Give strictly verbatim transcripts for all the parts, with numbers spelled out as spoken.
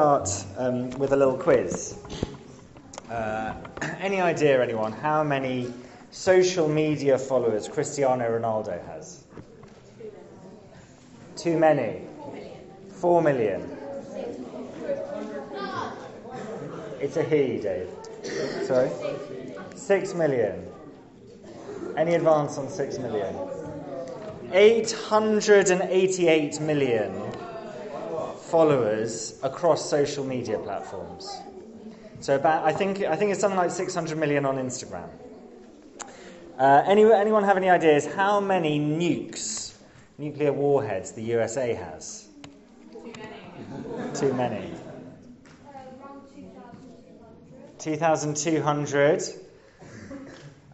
Start um, with a little quiz. Uh, any idea, anyone, how many social media followers Cristiano Ronaldo has? Too many. Four million. It's a he, Dave. Sorry? Six million. Any advance on six million? Eight hundred and eighty-eight million. Followers across social media platforms. So about, I think I think it's something like six hundred million on Instagram. Uh, any, anyone have any ideas how many nukes, nuclear warheads, the U S A has? Too many. Too many. Uh, around two thousand two hundred.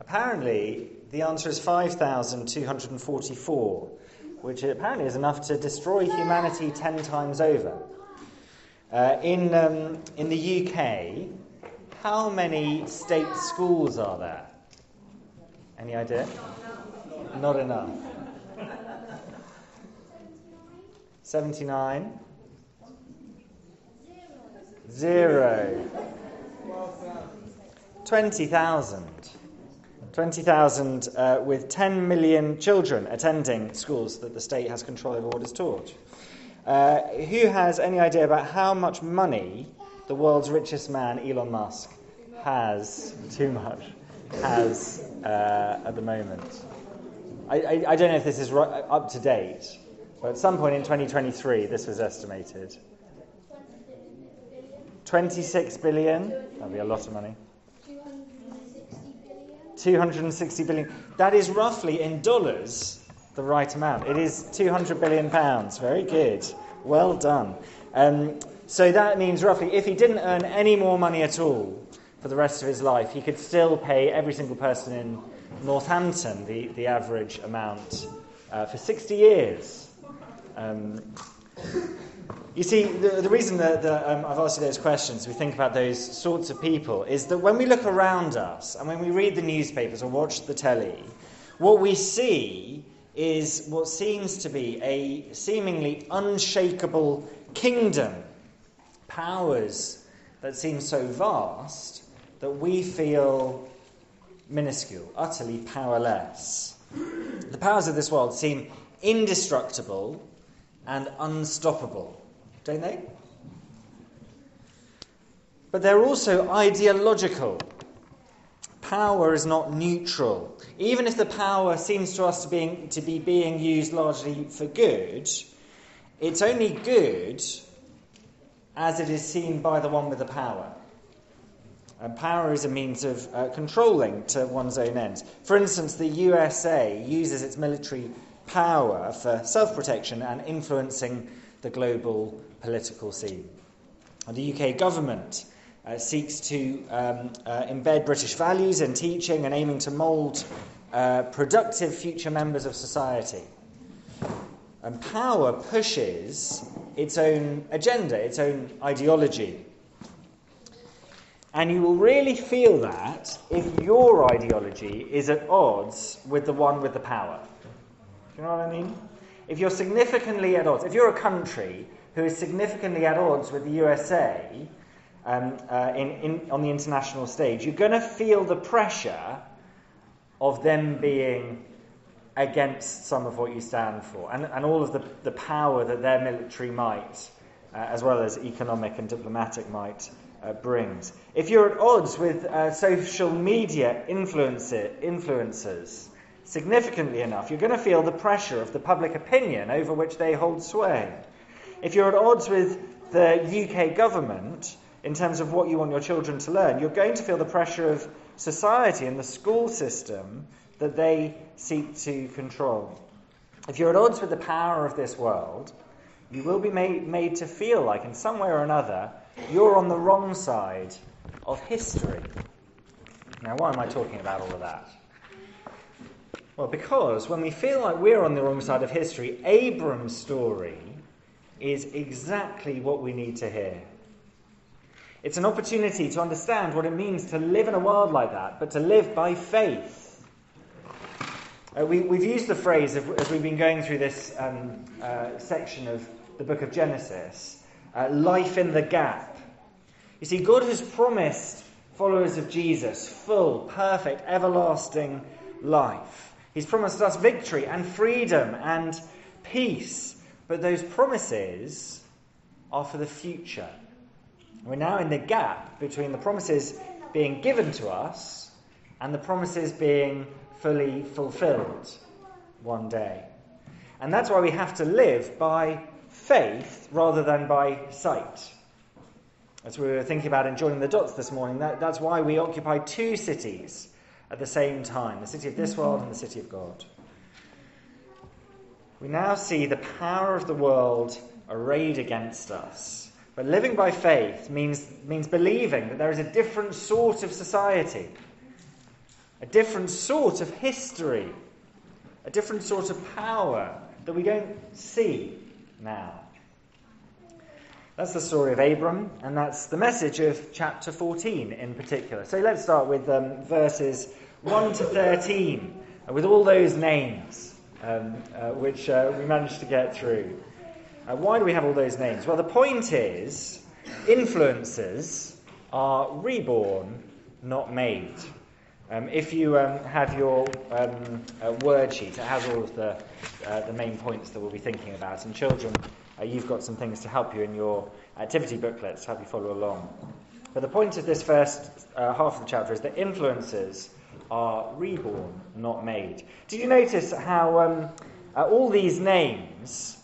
Apparently, the answer is five thousand two hundred forty-four. Which apparently is enough to destroy humanity ten times over. Uh, in um, in the U K, how many state schools are there? Any idea? Not enough. seventy-nine? Zero. twenty thousand. twenty thousand uh, with ten million children attending schools that the state has control over what is taught. Uh, who has any idea about how much money the world's richest man, Elon Musk, has, too much, has uh, at the moment? I, I, I don't know if this is right, up to date, but at some point in twenty twenty-three, this was estimated. twenty-six billion? That'd be a lot of money. two hundred sixty billion. That is roughly, in dollars, the right amount. It is two hundred billion pounds. Very good. Well done. Um, so that means roughly, if he didn't earn any more money at all for the rest of his life, he could still pay every single person in Northampton the, the average amount uh, for sixty years. Um, You see, the, the reason that, that um, I've asked you those questions, we think about those sorts of people, is that when we look around us and when we read the newspapers or watch the telly, what we see is what seems to be a seemingly unshakable kingdom, powers that seem so vast that we feel minuscule, utterly powerless. The powers of this world seem indestructible and unstoppable. Don't they? But they're also ideological. Power is not neutral. Even if the power seems to us to, being, to be being used largely for good, it's only good as it is seen by the one with the power. And power is a means of uh, controlling to one's own ends. For instance, the U S A uses its military power for self-protection and influencing the global political scene. And the U K government uh, seeks to um, uh, embed British values in teaching and aiming to mould uh, productive future members of society. And power pushes its own agenda, its own ideology. And you will really feel that if your ideology is at odds with the one with the power. Do you know what I mean? If you're significantly at odds, if you're a country who is significantly at odds with the U S A um, uh, in, in, on the international stage, you're going to feel the pressure of them being against some of what you stand for and, and all of the, the power that their military might, uh, as well as economic and diplomatic might, uh, brings. If you're at odds with uh, social media influencer, influencers, significantly enough, you're going to feel the pressure of the public opinion over which they hold sway. If you're at odds with the U K government in terms of what you want your children to learn, you're going to feel the pressure of society and the school system that they seek to control. If you're at odds with the power of this world, you will be made, made to feel like, in some way or another, you're on the wrong side of history. Now, why am I talking about all of that? Well, because when we feel like we're on the wrong side of history, Abram's story is exactly what we need to hear. It's an opportunity to understand what it means to live in a world like that, but to live by faith. Uh, we, we've used the phrase, of, as we've been going through this um, uh, section of the book of Genesis, uh, life in the gap. You see, God has promised followers of Jesus full, perfect, everlasting life. He's promised us victory and freedom and peace. But those promises are for the future. We're now in the gap between the promises being given to us and the promises being fully fulfilled one day. And that's why we have to live by faith rather than by sight. As we were thinking about and joining the dots this morning, that, that's why we occupy two cities at the same time, the city of this world and the city of God. We now see the power of the world arrayed against us. But living by faith means, means believing that there is a different sort of society, a different sort of history, a different sort of power that we don't see now. That's the story of Abram, and that's the message of chapter fourteen in particular. So let's start with um, verses one to thirteen, uh, with all those names, um, uh, which uh, we managed to get through. Uh, why do we have all those names? Well, the point is, influences are reborn, not made. Um, if you um, have your um, uh, word sheet, it has all of the, uh, the main points that we'll be thinking about, and children... Uh, you've got some things to help you in your activity booklets to help you follow along. But the point of this first uh, half of the chapter is that influences are reborn, not made. Did you notice how um, uh, all these names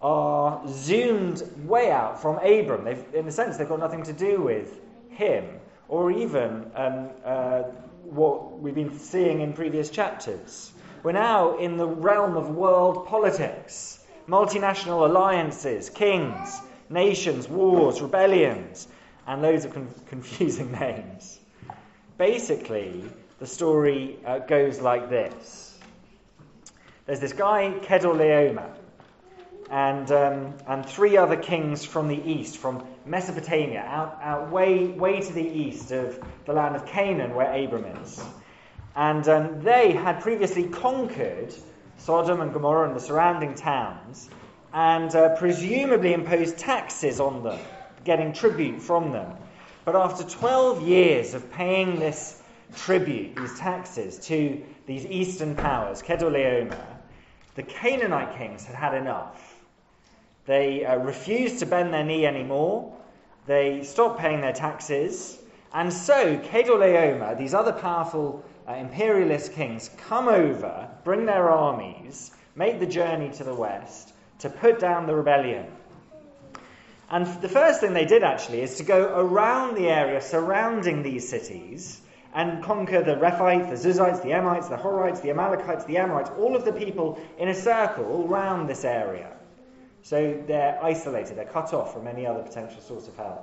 are zoomed way out from Abram? They've, in a sense, they've got nothing to do with him, or even um, uh, what we've been seeing in previous chapters. We're now in the realm of world politics. Multinational alliances, kings, nations, wars, rebellions, and loads of con- confusing names. Basically, the story uh, goes like this. There's this guy, Chedorlaomer, and um, and three other kings from the east, from Mesopotamia, out, out way, way to the east of the land of Canaan, where Abram is. And um, they had previously conquered Sodom and Gomorrah and the surrounding towns, and uh, presumably imposed taxes on them, getting tribute from them. But after twelve years of paying this tribute, these taxes, to these eastern powers, Chedorlaomer, the Canaanite kings had had enough. They uh, refused to bend their knee anymore. They stopped paying their taxes. And so Chedorlaomer, these other powerful Uh, imperialist kings, come over, bring their armies, make the journey to the west to put down the rebellion. And the first thing they did actually is to go around the area surrounding these cities and conquer the Rephites, the Zuzites, the Amites, the Horites, the Amalekites, the Amorites, all of the people in a circle all round this area. So they're isolated, they're cut off from any other potential source of help.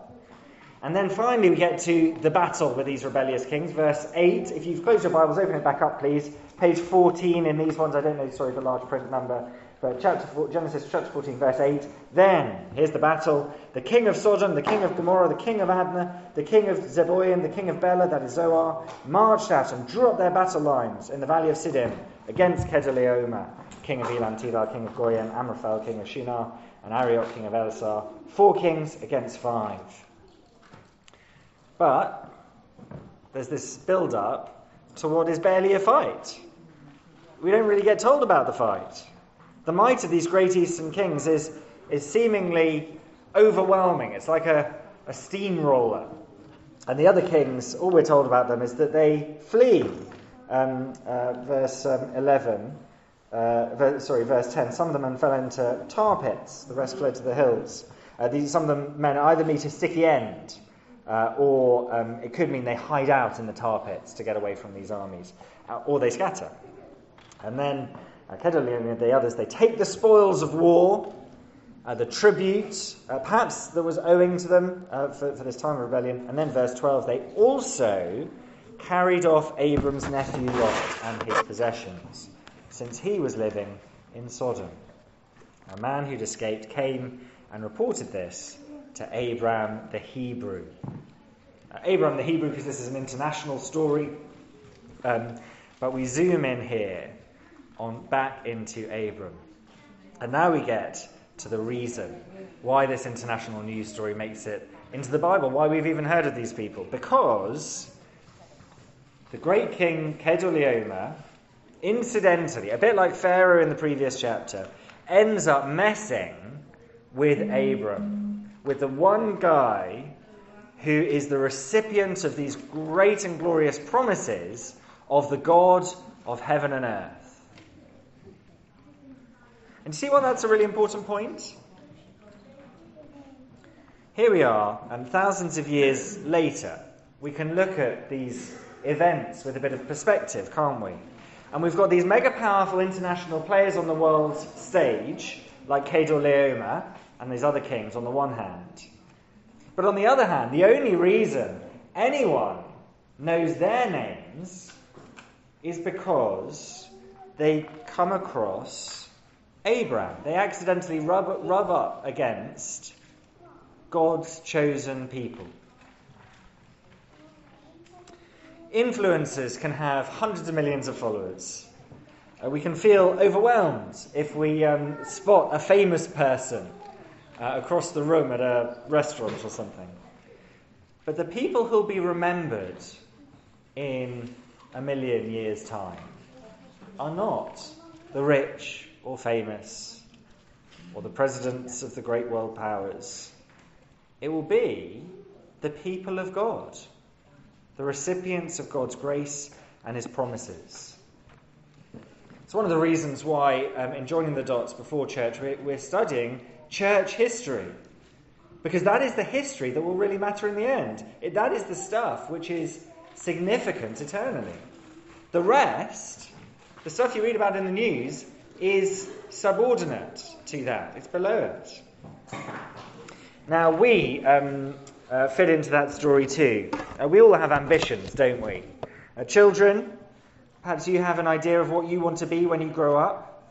And then finally we get to the battle with these rebellious kings, verse eight. If you've closed your Bibles, open it back up, please. Page fourteen in these ones, I don't know, sorry, the large print number, but chapter four, Genesis chapter fourteen, verse eight. Then, here's the battle. The king of Sodom, the king of Gomorrah, the king of Adnah, the king of Zeboyim, the king of Bela, that is Zoar, marched out and drew up their battle lines in the valley of Siddim against Chedorlaomer, king of Elam, Tidal, king of Goyim, Amraphel, king of Shinar, and Arioch, king of Ellasar. Four kings against five. But there's this build-up to what is barely a fight. We don't really get told about the fight. The might of these great eastern kings is, is seemingly overwhelming. It's like a, a steamroller. And the other kings, all we're told about them is that they flee. Um, uh, verse um, eleven, uh, verse, sorry, verse ten. Some of the men fell into tar pits. The rest fled to the hills. Uh, these, some of the men either meet a sticky end, Uh, or um, it could mean they hide out in the tar pits to get away from these armies, uh, or they scatter. And then uh, Chedorlaomer and the others, they take the spoils of war, uh, the tribute, uh, perhaps that was owing to them uh, for, for this time of rebellion. And then verse twelve, they also carried off Abram's nephew Lot and his possessions, since he was living in Sodom. A man who'd escaped came and reported this to Abram the Hebrew. Uh, Abram the Hebrew, because this is an international story, um, but we zoom in here on back into Abram. And now we get to the reason why this international news story makes it into the Bible, why we've even heard of these people. Because the great king Chedorlaomer, incidentally, a bit like Pharaoh in the previous chapter, ends up messing with Abram, with the one guy who is the recipient of these great and glorious promises of the God of heaven and earth. And see why that's a really important point? Here we are, and thousands of years later, we can look at these events with a bit of perspective, can't we? And we've got these mega powerful international players on the world stage, like Chedorlaomer and these other kings on the one hand. But on the other hand, the only reason anyone knows their names is because they come across Abram. They accidentally rub, rub up against God's chosen people. Influencers can have hundreds of millions of followers. Uh, we can feel overwhelmed if we um, spot a famous person uh, across the room at a restaurant or something. But the people who'll be remembered in a million years' time are not the rich or famous or the presidents of the great world powers. It will be the people of God, the recipients of God's grace and his promises. It's one of the reasons why, um, in Joining the Dots before church, we're studying church history. Because that is the history that will really matter in the end. It, that is the stuff which is significant eternally. The rest, the stuff you read about in the news, is subordinate to that. It's below it. Now, we... Um, Uh, fit into that story too. Uh, we all have ambitions, don't we? Uh, children, perhaps you have an idea of what you want to be when you grow up.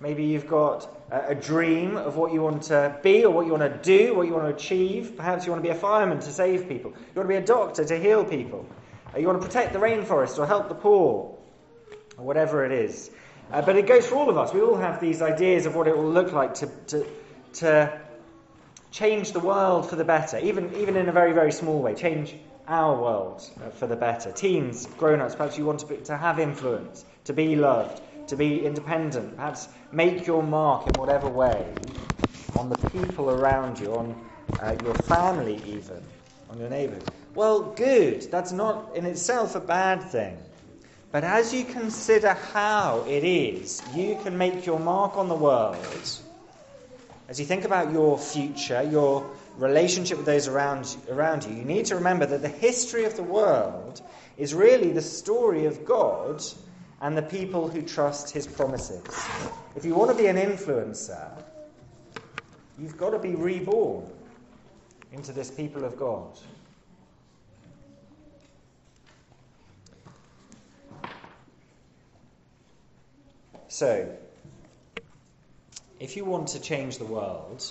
Maybe you've got uh, a dream of what you want to be or what you want to do, what you want to achieve. Perhaps you want to be a fireman to save people. You want to be a doctor to heal people. Uh, you want to protect the rainforest or help the poor, or whatever it is. Uh, but it goes for all of us. We all have these ideas of what it will look like to to to... change the world for the better, even, even in a very, very small way. Change our world for the better. Teens, grown-ups, perhaps you want to, be, to have influence, to be loved, to be independent. Perhaps make your mark in whatever way on the people around you, on uh, your family even, on your neighbours. Well, good. That's not in itself a bad thing. But as you consider how it is you can make your mark on the world, as you think about your future, your relationship with those around, around you, you need to remember that the history of the world is really the story of God and the people who trust his promises. If you want to be an influencer, you've got to be reborn into this people of God. So, if you want to change the world,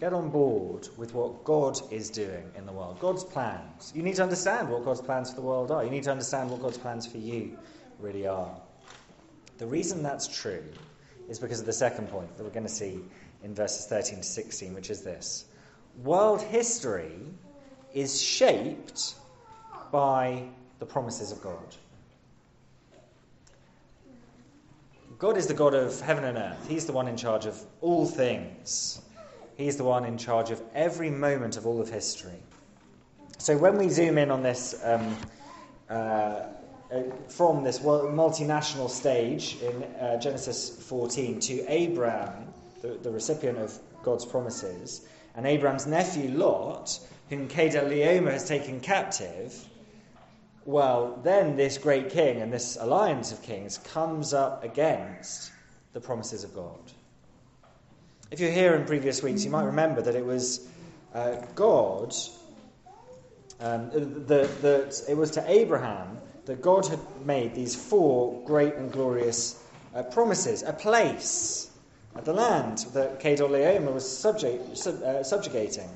get on board with what God is doing in the world, God's plans. You need to understand what God's plans for the world are. You need to understand what God's plans for you really are. The reason that's true is because of the second point that we're going to see in verses thirteen to sixteen, which is this. World history is shaped by the promises of God. God is the God of heaven and earth. He's the one in charge of all things. He's the one in charge of every moment of all of history. So when we zoom in on this, um, uh, from this multinational stage in uh, Genesis fourteen to Abram, the, the recipient of God's promises, and Abram's nephew Lot, whom Chedorlaomer has taken captive, well, then this great king and this alliance of kings comes up against the promises of God. If you're here in previous weeks, you might remember that it was uh, God, um, that, that it was to Abraham that God had made these four great and glorious uh, promises. A place, uh, the land that Chedorlaomer was subject, sub, uh, subjugating.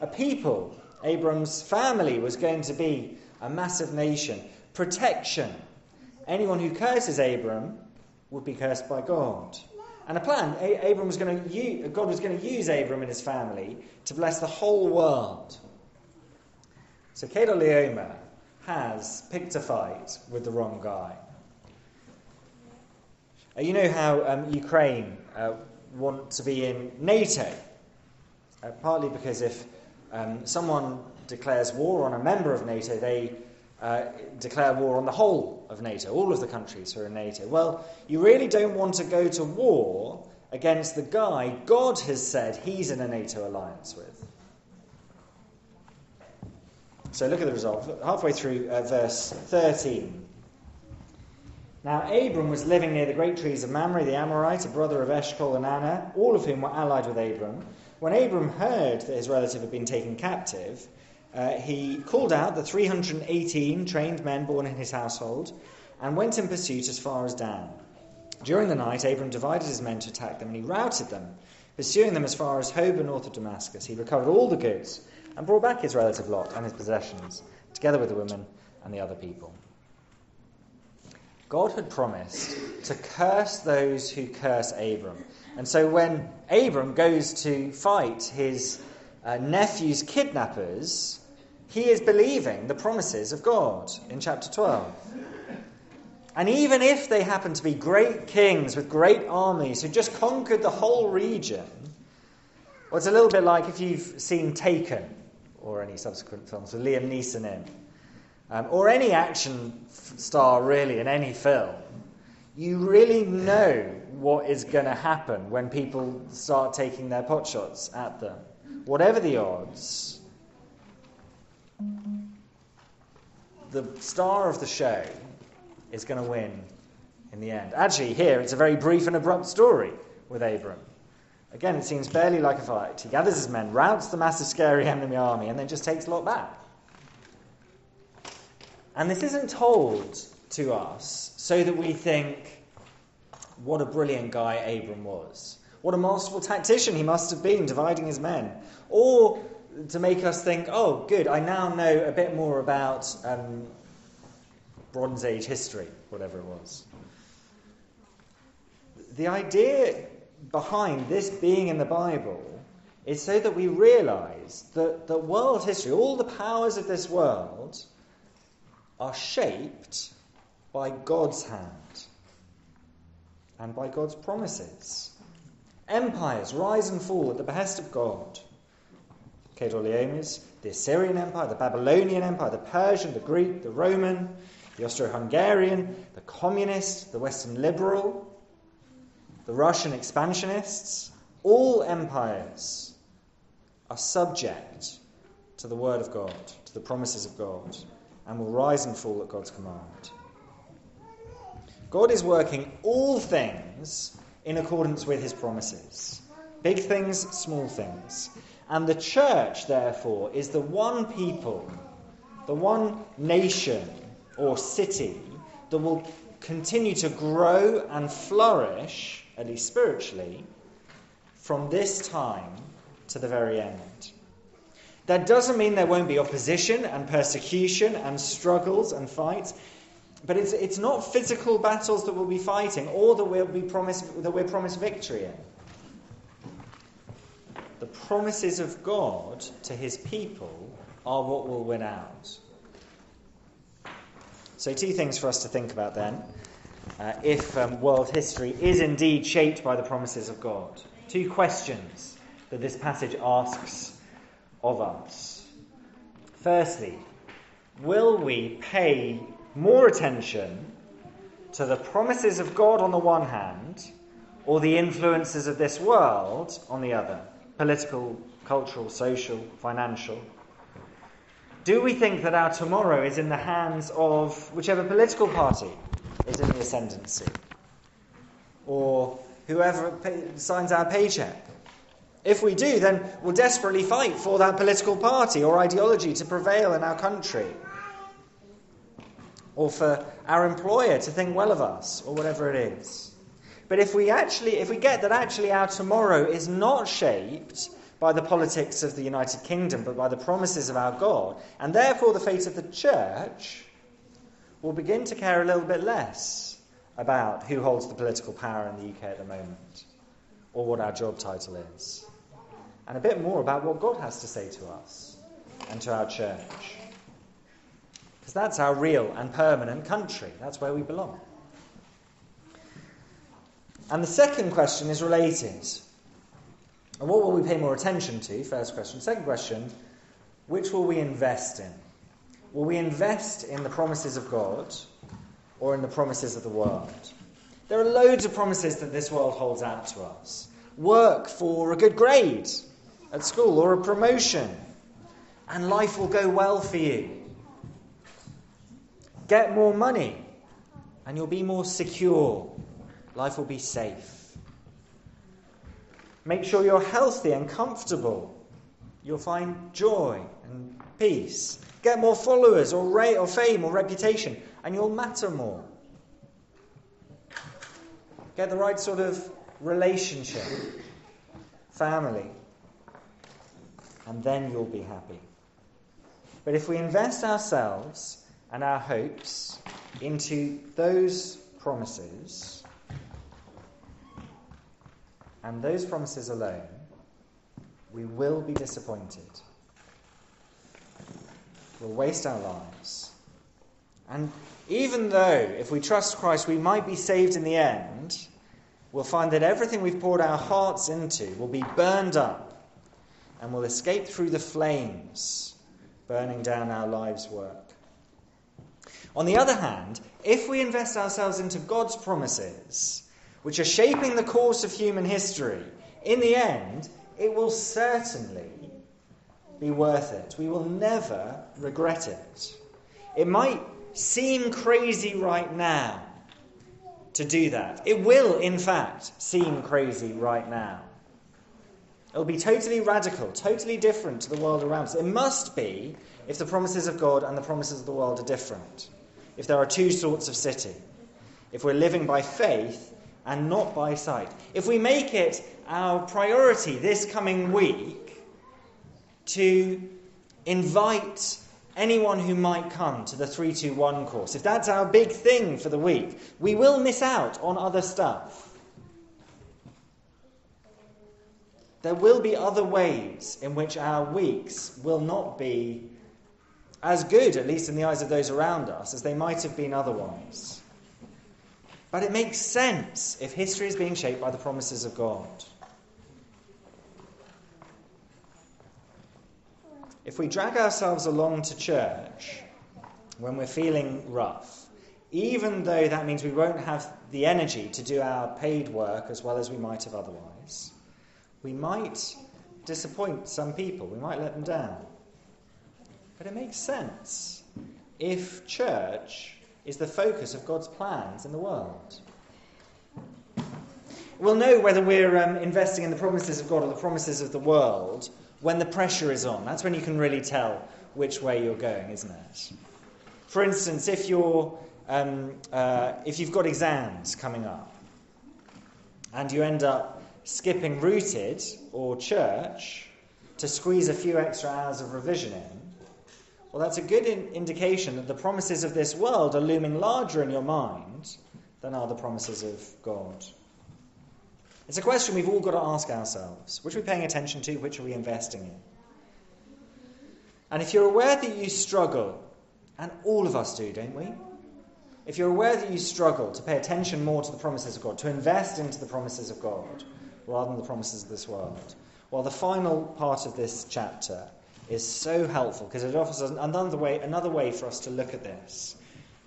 A people, Abram's family was going to be a massive nation. Protection. Anyone who curses Abram would be cursed by God. and a plan. A- Abram was going to use, God was going to use Abram and his family to bless the whole world. So Chedorlaomer has picked a fight with the wrong guy. Uh, you know how um, Ukraine uh, want to be in NATO, uh, partly because if um, someone declares war on a member of NATO, they uh, declare war on the whole of NATO, all of the countries who are in NATO. Well, you really don't want to go to war against the guy God has said he's in a NATO alliance with. So look at the result, halfway through uh, verse thirteen. Now Abram was living near the great trees of Mamre, the Amorite, a brother of Eshkol and Anna, all of whom were allied with Abram. When Abram heard that his relative had been taken captive, uh, he called out the three hundred eighteen trained men born in his household and went in pursuit as far as Dan. During the night, Abram divided his men to attack them, and he routed them, pursuing them as far as Hoba, north of Damascus. He recovered all the goods and brought back his relative Lot and his possessions, together with the women and the other people. God had promised to curse those who curse Abram. And so when Abram goes to fight his uh, nephew's kidnappers, he is believing the promises of God in chapter twelve. And even if they happen to be great kings with great armies who just conquered the whole region, well, it's a little bit like if you've seen Taken, or any subsequent films with Liam Neeson in, um, or any action f- star really in any film, you really know what is going to happen when people start taking their potshots at them, whatever the odds. The star of the show is going to win in the end. Actually, here it's a very brief and abrupt story with Abram. Again, it seems barely like a fight. He gathers his men, routs the massive, scary enemy army, and then just takes Lot back. And this isn't told to us so that we think, what a brilliant guy Abram was. What a masterful tactician he must have been, dividing his men. Or to make us think, oh, good, I now know a bit more about um, Bronze Age history, whatever it was. The idea behind this being in the Bible is so that we realise that the world history, all the powers of this world, are shaped by God's hand and by God's promises. Empires rise and fall at the behest of God. Chedorlaomer's, the Assyrian Empire, the Babylonian Empire, the Persian, the Greek, the Roman, the Austro-Hungarian, the Communist, the Western Liberal, the Russian expansionists, all empires are subject to the word of God, to the promises of God, and will rise and fall at God's command. God is working all things in accordance with his promises. Big things, small things. And the church, therefore, is the one people, the one nation or city that will continue to grow and flourish, at least spiritually, from this time to the very end. That doesn't mean there won't be opposition and persecution and struggles and fights, but it's it's not physical battles that we'll be fighting or that we'll be promised that we're promised victory in. The promises of God to his people are what will win out. So two things for us to think about then. Uh, if um, world history is indeed shaped by the promises of God. Two questions that this passage asks of us. Firstly, will we pay more attention to the promises of God on the one hand, or the influences of this world on the other? Political, cultural, social, financial. Do we think that our tomorrow is in the hands of whichever political party is in the ascendancy, or whoever pay, signs our paycheck? If we do, then we'll desperately fight for that political party or ideology to prevail in our country, or for our employer to think well of us, or whatever it is. But if we actually, if we get that actually our tomorrow is not shaped by the politics of the United Kingdom, but by the promises of our God, and therefore the fate of the church, we'll begin to care a little bit less about who holds the political power in the U K at the moment. or what our job title is, and a bit more about what God has to say to us and to our church. Because that's our real and permanent country. That's where we belong. And the second question is related. And what will we pay more attention to? First question. Second question, which will we invest in? Will we invest in the promises of God or in the promises of the world? There are loads of promises that this world holds out to us. Work for a good grade at school or a promotion, and life will go well for you. Get more money, and you'll be more secure. Life will be safe. Make sure you're healthy and comfortable. You'll find joy and peace. Get more followers or rate or fame or reputation, and you'll matter more. Get the right sort of relationship, family, and then you'll be happy. But if we invest ourselves and our hopes into those promises, and those promises alone, we will be disappointed. We'll waste our lives. And even though, if we trust Christ, we might be saved in the end, we'll find that everything we've poured our hearts into will be burned up and will escape through the flames, burning down our lives' work. On the other hand, if we invest ourselves into God's promises, which are shaping the course of human history, in the end, it will certainly be worth it. We will never regret it. It might seem crazy right now to do that. It will, in fact, seem crazy right now. It'll be totally radical, totally different to the world around us. It must be if the promises of God and the promises of the world are different, if there are two sorts of city, if we're living by faith and not by sight. If we make it our priority this coming week to invite anyone who might come to the three two one course, if that's our big thing for the week, we will miss out on other stuff. There will be other ways in which our weeks will not be as good, at least in the eyes of those around us, as they might have been otherwise. But it makes sense if history is being shaped by the promises of God. If we drag ourselves along to church when we're feeling rough, even though that means we won't have the energy to do our paid work as well as we might have otherwise, we might disappoint some people, we might let them down. But it makes sense if church is the focus of God's plans in the world. We'll know whether we're um, investing in the promises of God or the promises of the world when the pressure is on. That's when you can really tell which way you're going, isn't it? For instance, if you're um, uh, if you've got exams coming up and you end up skipping rooted or church to squeeze a few extra hours of revision in, well, that's a good in- indication that the promises of this world are looming larger in your mind than are the promises of God. It's a question we've all got to ask ourselves. Which are we paying attention to? Which are we investing in? And if you're aware that you struggle, and all of us do, don't we? If you're aware that you struggle to pay attention more to the promises of God, to invest into the promises of God rather than the promises of this world, well, the final part of this chapter is so helpful because it offers us another way, another way for us to look at this,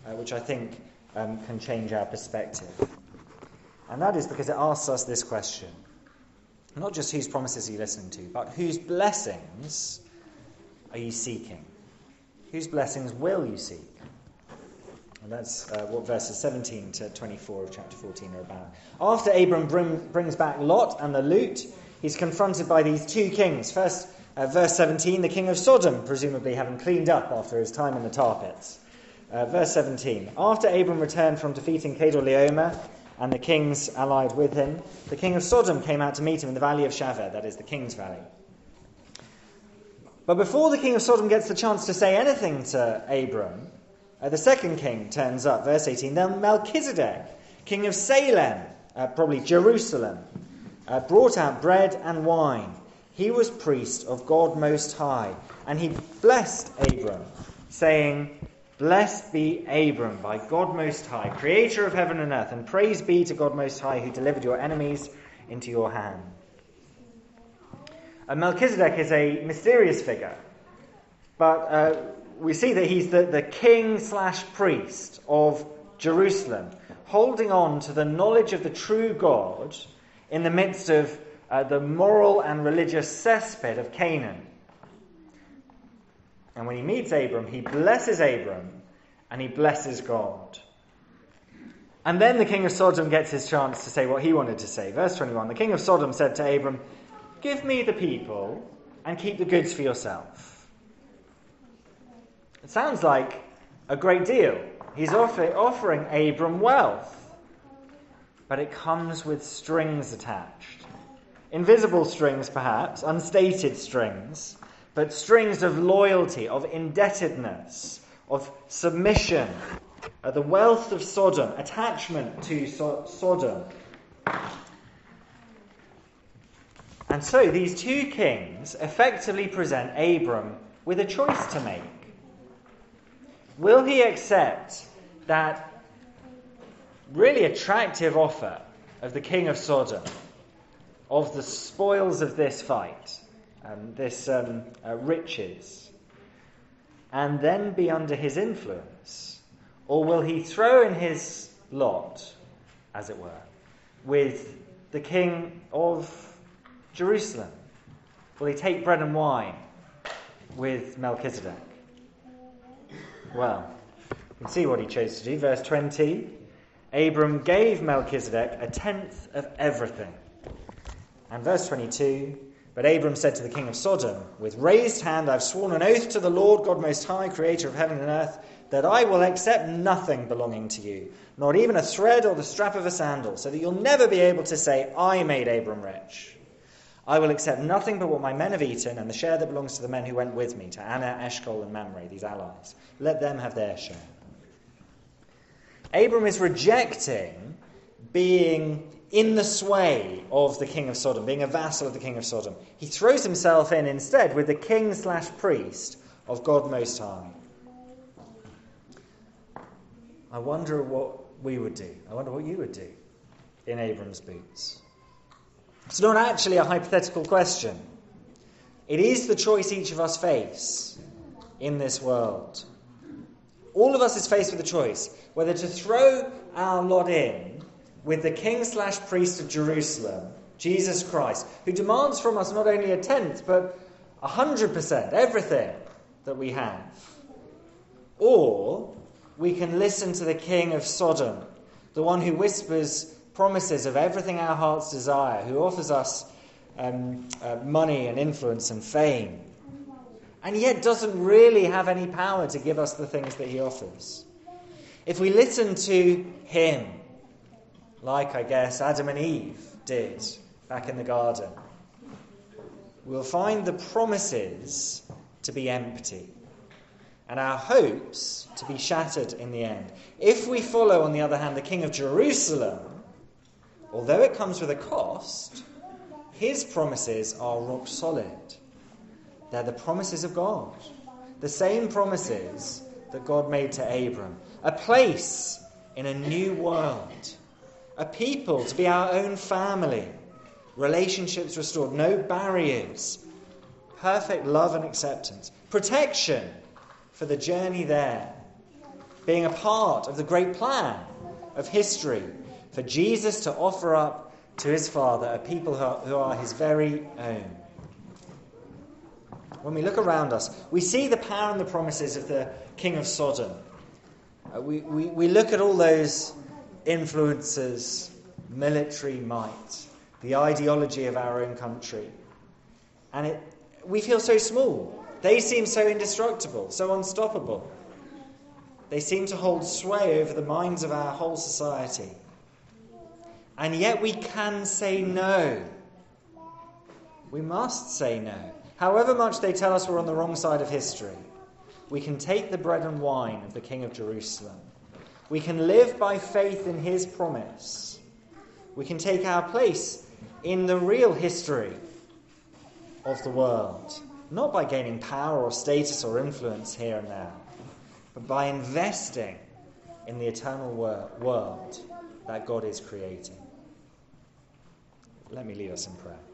uh, which I think um, can change our perspective. And that is because it asks us this question. Not just whose promises are you listening to, but whose blessings are you seeking? Whose blessings will you seek? And that's uh, what verses seventeen to twenty-four of chapter fourteen are about. After Abram bring, brings back Lot and the loot, he's confronted by these two kings. First, Uh, verse seventeen, the king of Sodom, presumably having cleaned up after his time in the tar pits. Uh, verse seventeen, after Abram returned from defeating Chedorlaomer and the kings allied with him, the king of Sodom came out to meet him in the valley of Shaveh, that is the king's valley. But before the king of Sodom gets the chance to say anything to Abram, uh, the second king turns up. Verse eighteen, then Melchizedek, king of Salem, uh, probably Jerusalem, uh, brought out bread and wine. He was priest of God Most High, and he blessed Abram, saying, Blessed be Abram by God Most High, creator of heaven and earth, and praise be to God Most High, who delivered your enemies into your hand. And Melchizedek is a mysterious figure, but uh, we see that he's the, the king slash priest of Jerusalem, holding on to the knowledge of the true God in the midst of uh, the moral and religious cesspit of Canaan. And when he meets Abram, he blesses Abram and he blesses God. And then the king of Sodom gets his chance to say what he wanted to say. Verse twenty-one, the king of Sodom said to Abram, Give me the people and keep the goods for yourself. It sounds like a great deal. He's offer, offering Abram wealth. But it comes with strings attached. Invisible strings, perhaps, unstated strings, but strings of loyalty, of indebtedness, of submission, of the wealth of Sodom, attachment to so- Sodom. And so these two kings effectively present Abram with a choice to make. Will he accept that really attractive offer of the king of Sodom, of the spoils of this fight, um, this um, uh, riches, and then be under his influence? Or will he throw in his lot, as it were, with the king of Jerusalem? Will he take bread and wine with Melchizedek? Well, you can see what he chose to do. Verse twenty, Abram gave Melchizedek a tenth of everything. And verse twenty-two, but Abram said to the king of Sodom, With raised hand I've sworn an oath to the Lord God Most High, creator of heaven and earth, that I will accept nothing belonging to you, not even a thread or the strap of a sandal, so that you'll never be able to say, I made Abram rich. I will accept nothing but what my men have eaten and the share that belongs to the men who went with me, to Anna, Eshkol, and Mamre, these allies. Let them have their share. Abram is rejecting being in the sway of the king of Sodom, being a vassal of the king of Sodom. He throws himself in instead with the king slash priest of God Most High. I wonder what we would do. I wonder what you would do in Abram's boots. It's not actually a hypothetical question. It is the choice each of us face in this world. All of us is faced with a choice, whether to throw our lot in with the king slash priest of Jerusalem, Jesus Christ, who demands from us not only a tenth, but a hundred percent, everything that we have. Or we can listen to the king of Sodom, the one who whispers promises of everything our hearts desire, who offers us um, uh, money and influence and fame, and yet doesn't really have any power to give us the things that he offers. If we listen to him, like I guess Adam and Eve did back in the garden, we'll find the promises to be empty and our hopes to be shattered in the end. If we follow, on the other hand, the king of Jerusalem, although it comes with a cost, his promises are rock solid. They're the promises of God. The same promises that God made to Abram. A place in a new world. A people to be our own family. Relationships restored. No barriers. Perfect love and acceptance. Protection for the journey there. Being a part of the great plan of history. For Jesus to offer up to his Father a people who are his very own. When we look around us, we see the power and the promises of the king of Sodom. Uh, we, we, we look at all those influences, military might, the ideology of our own country, and it, we feel so small. They seem so indestructible, so unstoppable. They seem to hold sway over the minds of our whole society. And yet we can say no. We must say no. However much they tell us we're on the wrong side of history, we can take the bread and wine of the King of Jerusalem. We can live by faith in his promise. We can take our place in the real history of the world, not by gaining power or status or influence here and now, but by investing in the eternal wor- world that God is creating. Let me lead us in prayer.